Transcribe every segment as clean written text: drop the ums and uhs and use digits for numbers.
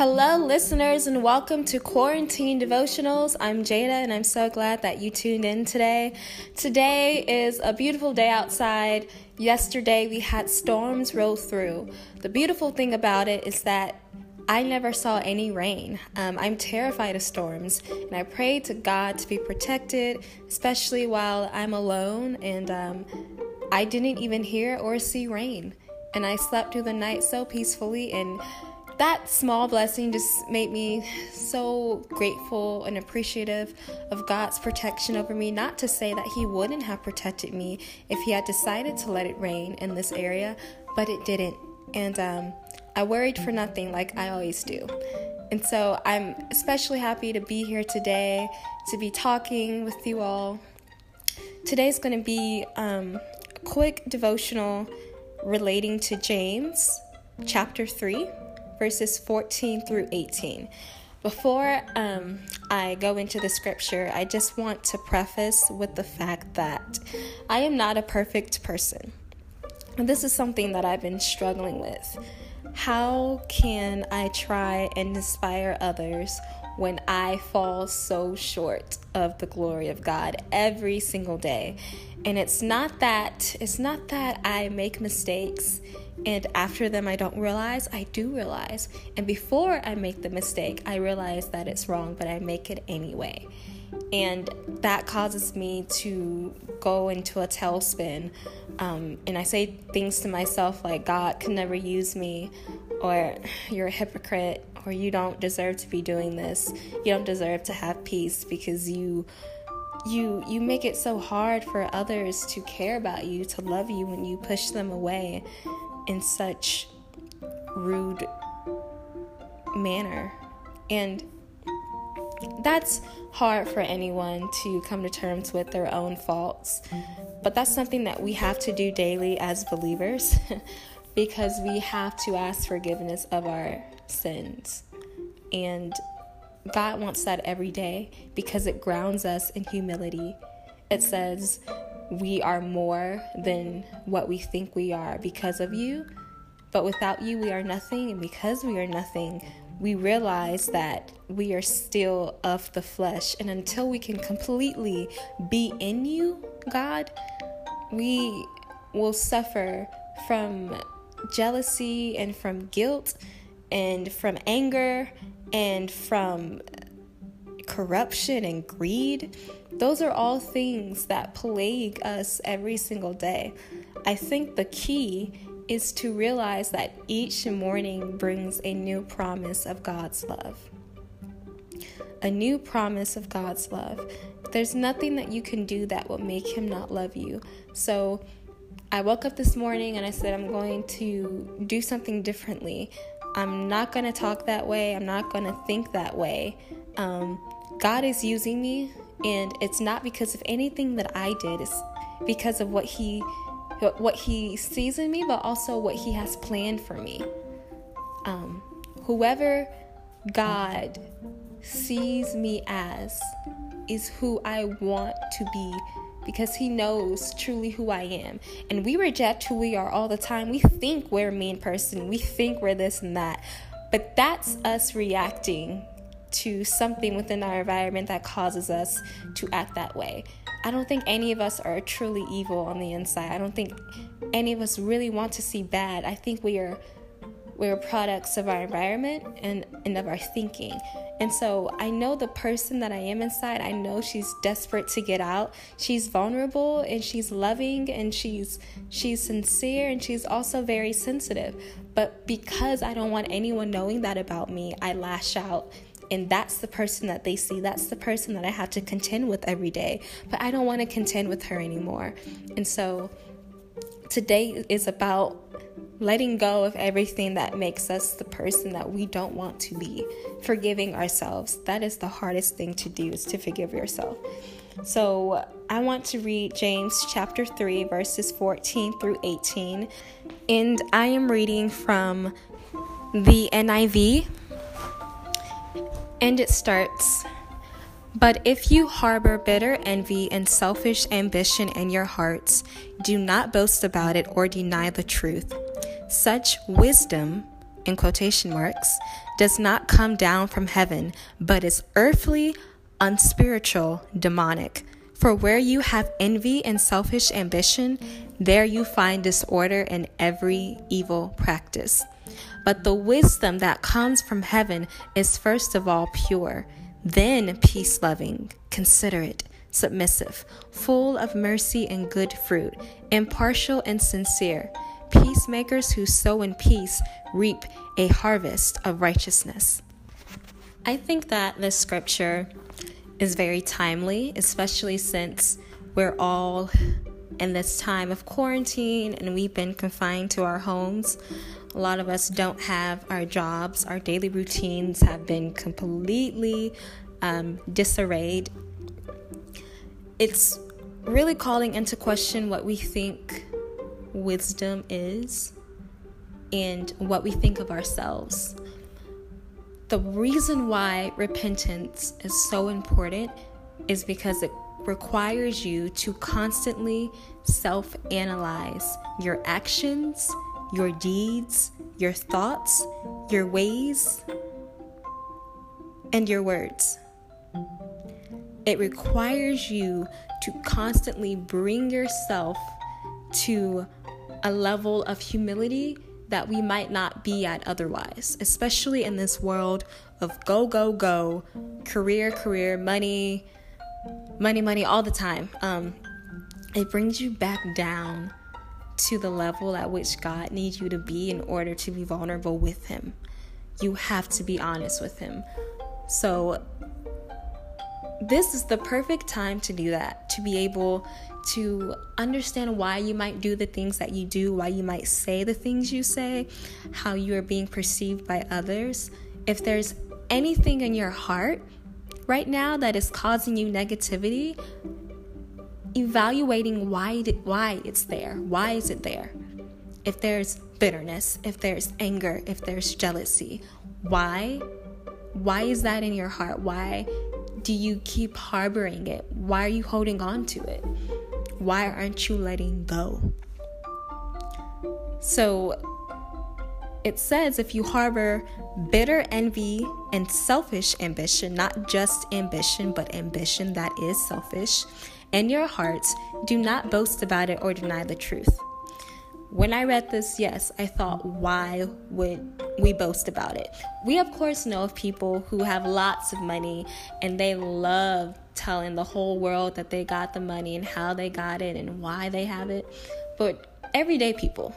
Hello, listeners, and welcome to Quarantine Devotionals. I'm Jada, and I'm so glad that you tuned in today. Today is a beautiful day outside. Yesterday, we had storms roll through. The beautiful thing about it is that I never saw any rain. I'm terrified of storms, and I pray to God to be protected, especially while I'm alone, and I didn't even hear or see rain, and I slept through the night so peacefully, and that small blessing just made me so grateful and appreciative of God's protection over me. Not to say that He wouldn't have protected me if He had decided to let it rain in this area, but it didn't. And I worried for nothing, like I always do. And so I'm especially happy to be here today, to be talking with you all. Today's going to be a quick devotional relating to James chapter 3. Verses 14 through 18. Before I go into the scripture, I just want to preface with the fact that I am not a perfect person. And this is something that I've been struggling with. How can I try and inspire others when I fall so short of the glory of God every single day? And it's not that I make mistakes and after them I don't realize. I do realize. And before I make the mistake, I realize that it's wrong, but I make it anyway. And that causes me to go into a tailspin. And I say things to myself like, God can never use me, or you're a hypocrite, or you don't deserve to be doing this. You don't deserve to have peace because you make it so hard for others to care about you, to love you, when you push them away in such rude manner. And that's hard for anyone to come to terms with their own faults. But that's something that we have to do daily as believers because we have to ask forgiveness of our sins. And God wants that every day because it grounds us in humility. It says we are more than what we think we are because of you, but without you we are nothing, and because we are nothing, we realize that we are still of the flesh. And until we can completely be in you, God, we will suffer from jealousy and from guilt and from anger and from corruption and greed. Those are all things that plague us every single day. I think the key is to realize that each morning brings a new promise of God's love. A new promise of God's love. There's nothing that you can do that will make Him not love you. So I woke up this morning and I said, I'm going to do something differently. I'm not going to talk that way. I'm not going to think that way. God is using me, and it's not because of anything that I did. It's because of what He sees in me, but also what He has planned for me. Whoever God sees me as is who I want to be, because He knows truly who I am. And we reject who we are all the time. We think we're a mean person. We think we're this and that. But that's us reacting to something within our environment that causes us to act that way. I don't think any of us are truly evil on the inside. I don't think any of us really want to see bad. I think we're products of our environment and of our thinking. And so I know the person that I am inside. I know she's desperate to get out. She's vulnerable, and she's loving, and she's sincere, and she's also very sensitive. But because I don't want anyone knowing that about me, I lash out. And that's the person that they see. That's the person that I have to contend with every day. But I don't want to contend with her anymore. And so today is about letting go of everything that makes us the person that we don't want to be. Forgiving ourselves. That is the hardest thing to do, is to forgive yourself. So I want to read James chapter 3, verses 14 through 18. And I am reading from the NIV. And it starts, "But if you harbor bitter envy and selfish ambition in your hearts, do not boast about it or deny the truth. Such wisdom in quotation marks, does not come down from heaven, but is earthly, unspiritual, demonic. For where you have envy and selfish ambition, there you find disorder and every evil practice. But the wisdom that comes from heaven is first of all pure, then peace-loving, considerate, submissive, full of mercy and good fruit, impartial and sincere. Peacemakers who sow in peace reap a harvest of righteousness. I think that this scripture is very timely, especially since we're all in this time of quarantine and we've been confined to our homes. A lot of us don't have our jobs. Our daily routines have been completely disarrayed. It's really calling into question what we think wisdom is and what we think of ourselves. The reason why repentance is so important is because it requires you to constantly self-analyze your actions, your deeds, your thoughts, your ways, and your words. It requires you to constantly bring yourself to a level of humility that we might not be at otherwise, especially in this world of go, go, go, career, career, money, money, money all the time. It brings you back down to the level at which God needs you to be in order to be vulnerable with Him. You have to be honest with Him. So this is the perfect time to do that, to be able to understand why you might do the things that you do, why you might say the things you say, how you are being perceived by others. If there's anything in your heart right now that is causing you negativity, evaluating why it's there. Why is it there? If there's bitterness, if there's anger, if there's jealousy, why? Why is that in your heart? Why do you keep harboring it? Why are you holding on to it? Why aren't you letting go? So it says if you harbor bitter envy and selfish ambition, not just ambition, but ambition that is selfish, in your hearts, do not boast about it or deny the truth. When I read this, yes, I thought, why would we boast about it? We, of course, know of people who have lots of money and they love telling the whole world that they got the money and how they got it and why they have it. But everyday people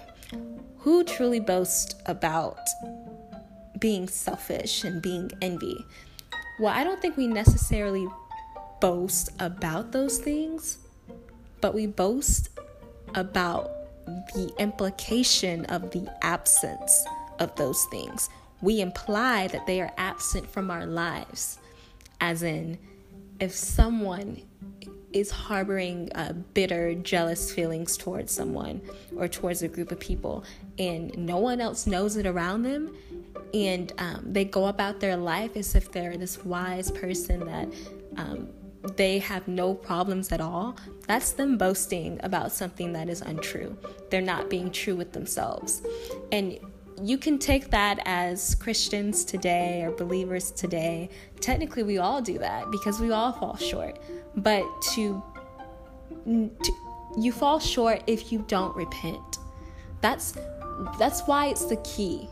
who truly boast about being selfish and being envy, well, I don't think we necessarily boast about those things, but we boast about the implication of the absence of those things. We imply that they are absent from our lives. As in, if someone is harboring bitter, jealous feelings towards someone or towards a group of people and no one else knows it around them, and they go about their life as if they're this wise person that they have no problems at all, that's them boasting about something that is untrue. They're not being true with themselves. And you can take that as Christians today or believers today. Technically, we all do that because we all fall short. But you fall short if you don't repent. That's why it's the key.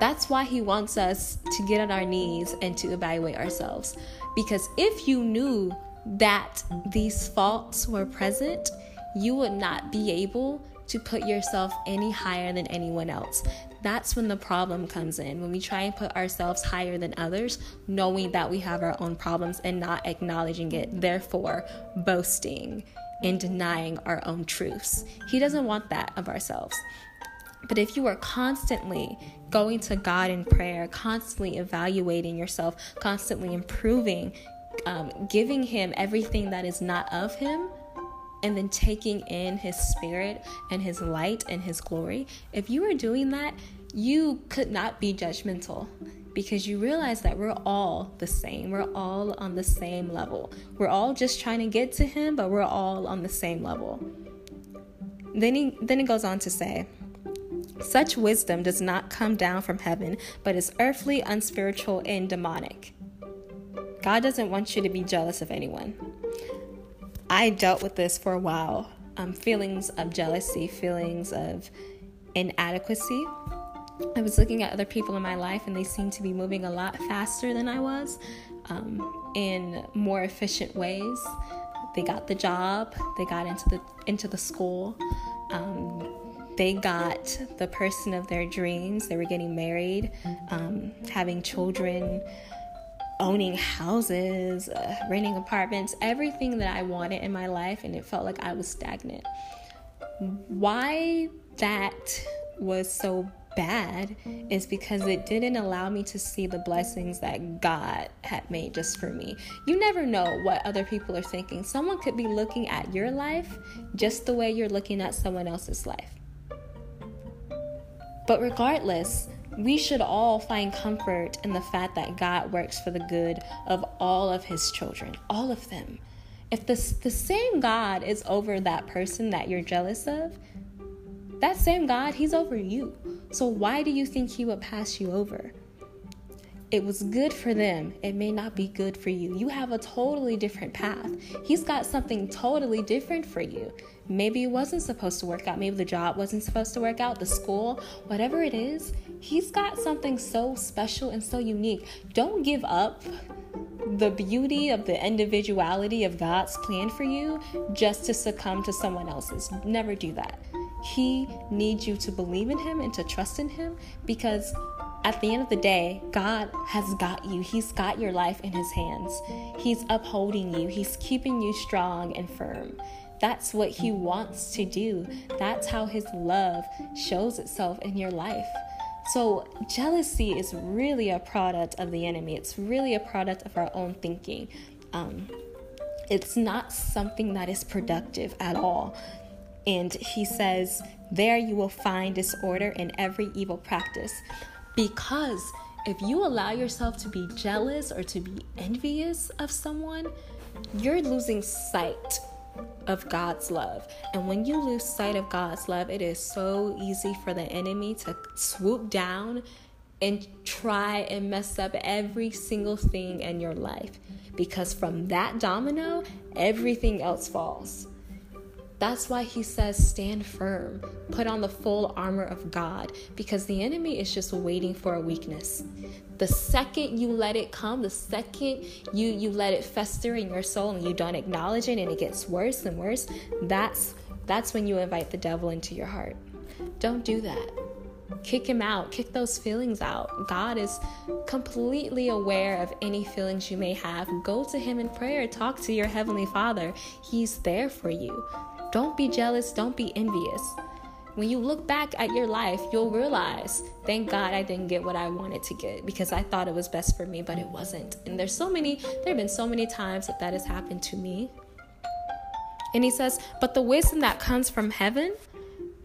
That's why He wants us to get on our knees and to evaluate ourselves. Because if you knew that these faults were present, you would not be able to put yourself any higher than anyone else. That's when the problem comes in, when we try and put ourselves higher than others, knowing that we have our own problems and not acknowledging it, therefore boasting and denying our own truths. He doesn't want that of ourselves. But if you are constantly going to God in prayer, constantly evaluating yourself, constantly improving, giving Him everything that is not of Him, and then taking in His Spirit and His light and His glory, if you are doing that, you could not be judgmental because you realize that we're all the same. We're all on the same level. We're all just trying to get to Him, but we're all on the same level. Then it goes on to say, Such wisdom does not come down from heaven, but is earthly, unspiritual, and demonic. God doesn't want you to be jealous of anyone. I dealt with this for a while. Feelings of jealousy, feelings of inadequacy. I was looking at other people in my life and they seemed to be moving a lot faster than I was, in more efficient ways. They got the job, they got into the school, they got the person of their dreams, they were getting married, having children, owning houses, renting apartments, everything that I wanted in my life, and it felt like I was stagnant. Why that was so bad is because it didn't allow me to see the blessings that God had made just for me. You never know what other people are thinking. Someone could be looking at your life just the way you're looking at someone else's life. But regardless, we should all find comfort in the fact that God works for the good of all of his children, all of them. If the same God is over that person that you're jealous of, that same God, he's over you. So why do you think he would pass you over? It was good for them. It may not be good for you. You have a totally different path. He's got something totally different for you. Maybe it wasn't supposed to work out. Maybe the job wasn't supposed to work out, the school, whatever it is. He's got something so special and so unique. Don't give up the beauty of the individuality of God's plan for you just to succumb to someone else's. Never do that. He needs you to believe in him and to trust in him, because at the end of the day, God has got you. He's got your life in his hands. He's upholding you. He's keeping you strong and firm. That's what he wants to do. That's how his love shows itself in your life. So jealousy is really a product of the enemy. It's really a product of our own thinking. It's not something that is productive at all. And he says, there you will find disorder in every evil practice. Because if you allow yourself to be jealous or to be envious of someone, you're losing sight of God's love. And when you lose sight of God's love, it is so easy for the enemy to swoop down and try and mess up every single thing in your life. Because from that domino, everything else falls. That's why he says, stand firm, put on the full armor of God, because the enemy is just waiting for a weakness. The second you let it come, the second you let it fester in your soul and you don't acknowledge it and it gets worse and worse, that's when you invite the devil into your heart. Don't do that. Kick him out. Kick those feelings out. God is completely aware of any feelings you may have. Go to him in prayer. Talk to your Heavenly Father. He's there for you. Don't be jealous. Don't be envious. When you look back at your life, you'll realize, thank God I didn't get what I wanted to get because I thought it was best for me, but it wasn't. And there have been so many times that has happened to me. And he says, but the wisdom that comes from heaven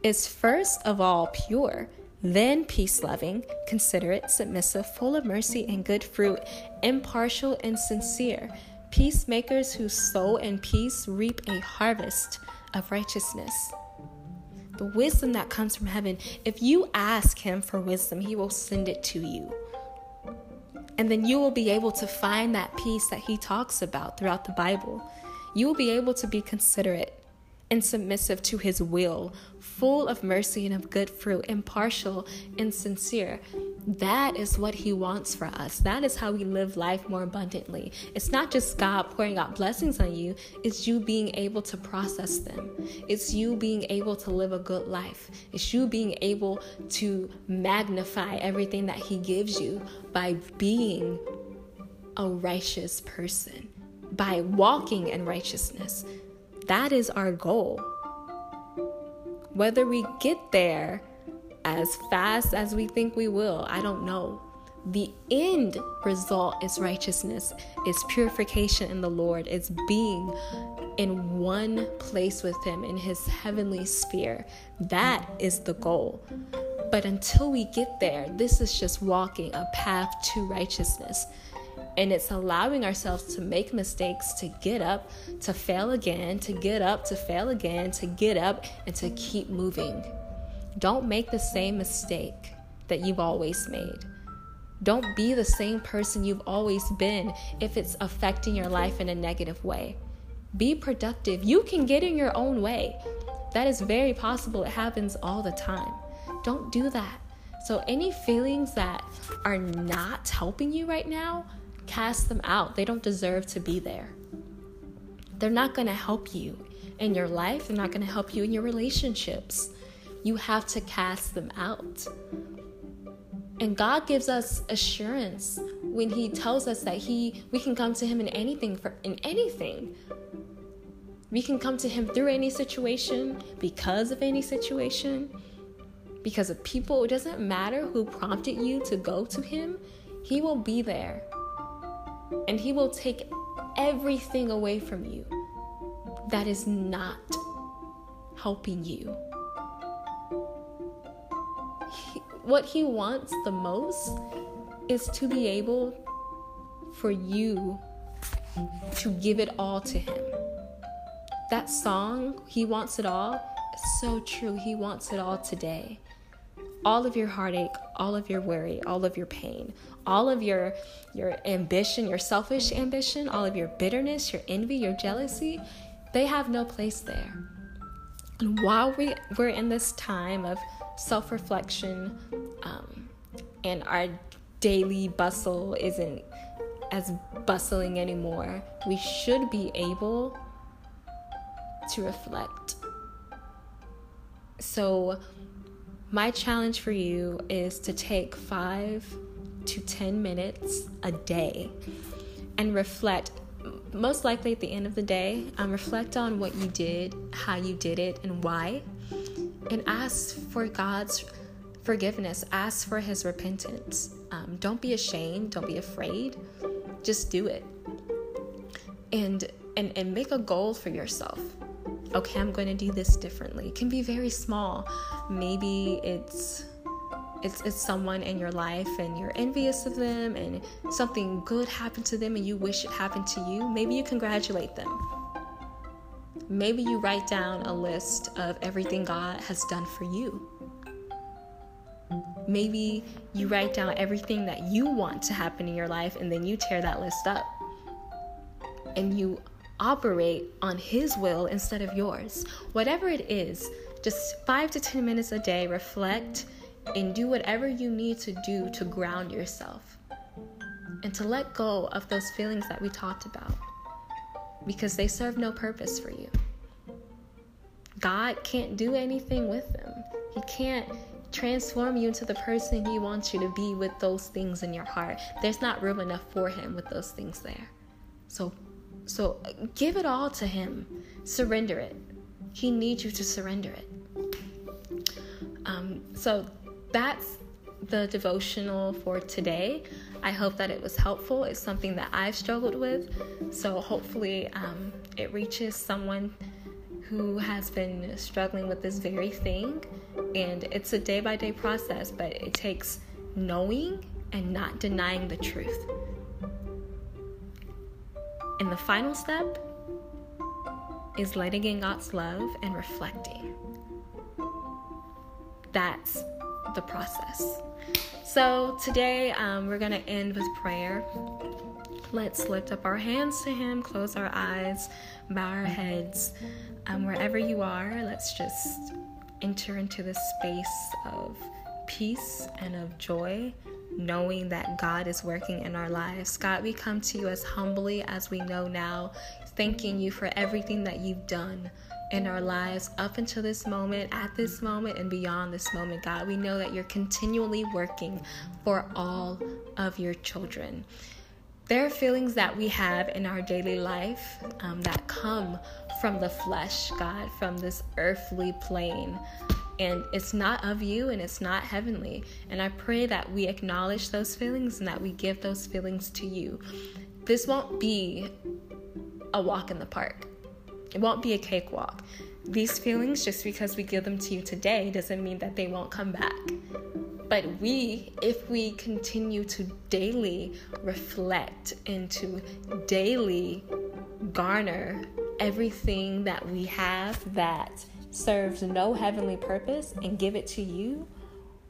is first of all pure, then peace-loving, considerate, submissive, full of mercy and good fruit, impartial and sincere. Peacemakers who sow in peace reap a harvest of righteousness. The wisdom that comes from heaven, if you ask him for wisdom, he will send it to you. And then you will be able to find that peace that he talks about throughout the Bible. You will be able to be considerate and submissive to his will, full of mercy and of good fruit, impartial and sincere. That is what he wants for us. That is how we live life more abundantly. It's not just God pouring out blessings on you. It's you being able to process them. It's you being able to live a good life. It's you being able to magnify everything that he gives you by being a righteous person, by walking in righteousness. That is our goal. Whether we get there as fast as we think we will, I don't know. The end result is righteousness, is purification in the Lord, is being in one place with him in his heavenly sphere. That is the goal. But until we get there, this is just walking a path to righteousness. And it's allowing ourselves to make mistakes, to get up, to fail again, to get up, to fail again, to get up, and to keep moving. Don't make the same mistake that you've always made. Don't be the same person you've always been if it's affecting your life in a negative way. Be productive. You can get in your own way. That is very possible. It happens all the time. Don't do that. So any feelings that are not helping you right now, cast them out. They don't deserve to be there. They're not going to help you in your life. They're not going to help you in your relationships. You have to cast them out. And God gives us assurance when He tells us that we can come to Him in anything. We can come to Him through any situation, because of any situation, because of people. It doesn't matter who prompted you to go to Him. He will be there. And He will take everything away from you that is not helping you. What He wants the most is to be able for you to give it all to Him. That song, He Wants It All, is so true. He wants it all today. All of your heartache, all of your worry, all of your pain, all of your ambition, your selfish ambition, all of your bitterness, your envy, your jealousy, they have no place there. And while we're in this time of self-reflection, and our daily bustle isn't as bustling anymore, we should be able to reflect. So my challenge for you is to take 5 to 10 minutes a day and reflect, most likely at the end of the day, reflect on what you did, how you did it, and why. And ask for God's forgiveness. Ask for His repentance. Don't be ashamed. Don't be afraid. Just do it. And make a goal for yourself. Okay, I'm going to do this differently. It can be very small. Maybe it's someone in your life and you're envious of them, and something good happened to them and you wish it happened to you. Maybe you congratulate them. Maybe you write down a list of everything God has done for you. Maybe you write down everything that you want to happen in your life, and then you tear that list up. And you operate on His will instead of yours. Whatever it is, just 5 to 10 minutes a day, reflect and do whatever you need to do to ground yourself. And to let go of those feelings that we talked about, because they serve no purpose for you. God can't do anything with them. He can't transform you into the person He wants you to be with those things in your heart. There's not room enough for Him with those things there. So give it all to Him. Surrender it. He needs you to surrender it. So that's the devotional for today. I hope that it was helpful. It's something that I've struggled with, so hopefully it reaches someone who has been struggling with this very thing. And it's a day-by-day process, but it takes knowing and not denying the truth. And the final step is letting in God's love and reflecting. That's the process. So today we're going to end with prayer. Let's lift up our hands to Him, close our eyes, bow our heads. Wherever you are, let's just enter into this space of peace and of joy, knowing that God is working in our lives. God, we come to You as humbly as we know now, thanking You for everything that You've done in our lives up until this moment, at this moment, and beyond this moment, God. We know that You're continually working for all of Your children. There are feelings that we have in our daily life that come from the flesh, God, from this earthly plane. And it's not of You, and it's not heavenly. And I pray that we acknowledge those feelings and that we give those feelings to You. This won't be a walk in the park. It won't be a cakewalk. These feelings, just because we give them to You today, doesn't mean that they won't come back. But if we continue to daily reflect and to daily garner everything that we have that serves no heavenly purpose and give it to you,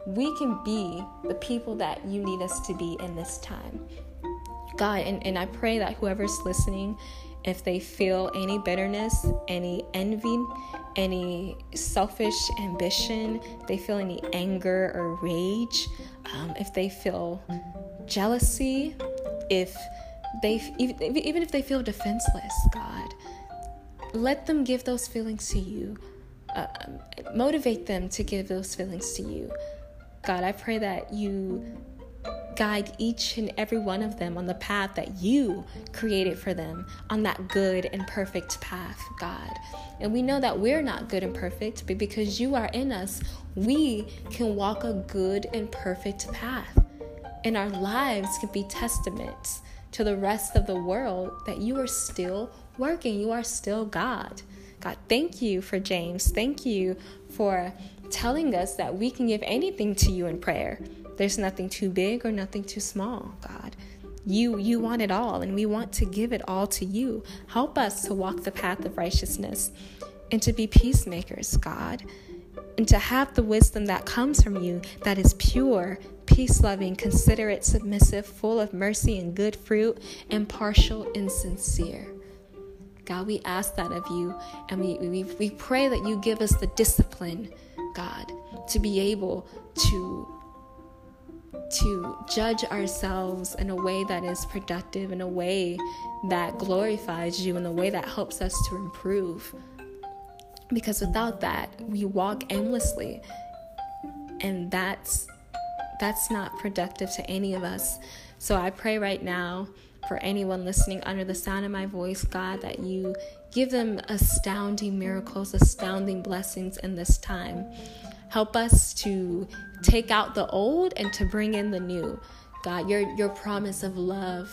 we can be the people that you need us to be in this time. God, and I pray that whoever's listening, if they feel any bitterness, any envy, any selfish ambition, they feel any anger or rage, if they feel jealousy, even if they feel defenseless, God, let them give those feelings to you. Motivate them to give those feelings to you. God, I pray that you guide each and every one of them on the path that you created for them, on that good and perfect path, God. And we know that we're not good and perfect, but because you are in us, we can walk a good and perfect path. And our lives can be testaments to the rest of the world that you are still working. You are still God. God, thank you for James. Thank you for telling us that we can give anything to you in prayer. There's nothing too big or nothing too small, God. You want it all, and we want to give it all to you. Help us to walk the path of righteousness and to be peacemakers, God, and to have the wisdom that comes from you, that is pure, peace-loving, considerate, submissive, full of mercy and good fruit, impartial and sincere. God, we ask that of you, and we pray that you give us the discipline, God, to be able to judge ourselves in a way that is productive, in a way that glorifies you, in a way that helps us to improve. Because without that, we walk aimlessly, and that's not productive to any of us. So I pray right now for anyone listening under the sound of my voice, God, that you give them astounding miracles, astounding blessings in this time. Help us to take out the old and to bring in the new. God, your promise of love,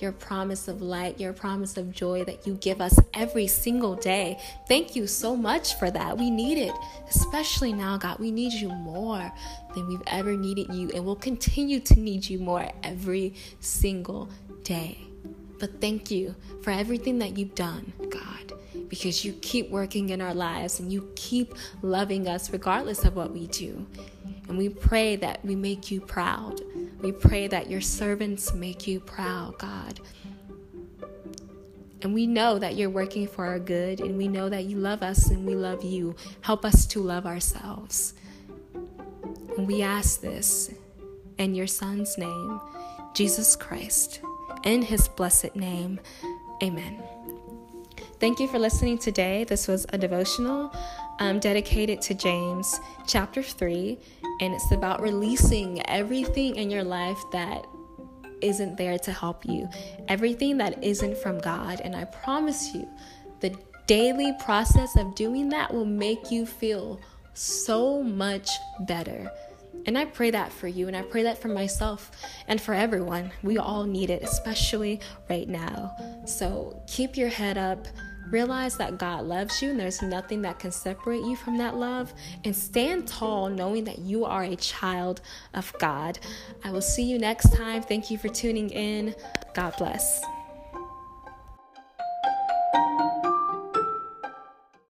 your promise of light, your promise of joy that you give us every single day. Thank you so much for that. We need it, especially now, God. We need you more than we've ever needed you, and we'll continue to need you more every single day. But thank you for everything that you've done, God, because you keep working in our lives and you keep loving us regardless of what we do. And we pray that we make you proud. We pray that your servants make you proud, God. And we know that you're working for our good, and we know that you love us and we love you. Help us to love ourselves. And we ask this in your Son's name, Jesus Christ, in his blessed name. Amen. Thank you for listening today. This was a devotional dedicated to James chapter 3, and it's about releasing everything in your life that isn't there to help you, everything that isn't from God. And I promise you, the daily process of doing that will make you feel so much better. And I pray that for you, and I pray that for myself and for everyone. We all need it, especially right now. So keep your head up. Realize that God loves you, and there's nothing that can separate you from that love. And stand tall knowing that you are a child of God. I will see you next time. Thank you for tuning in. God bless.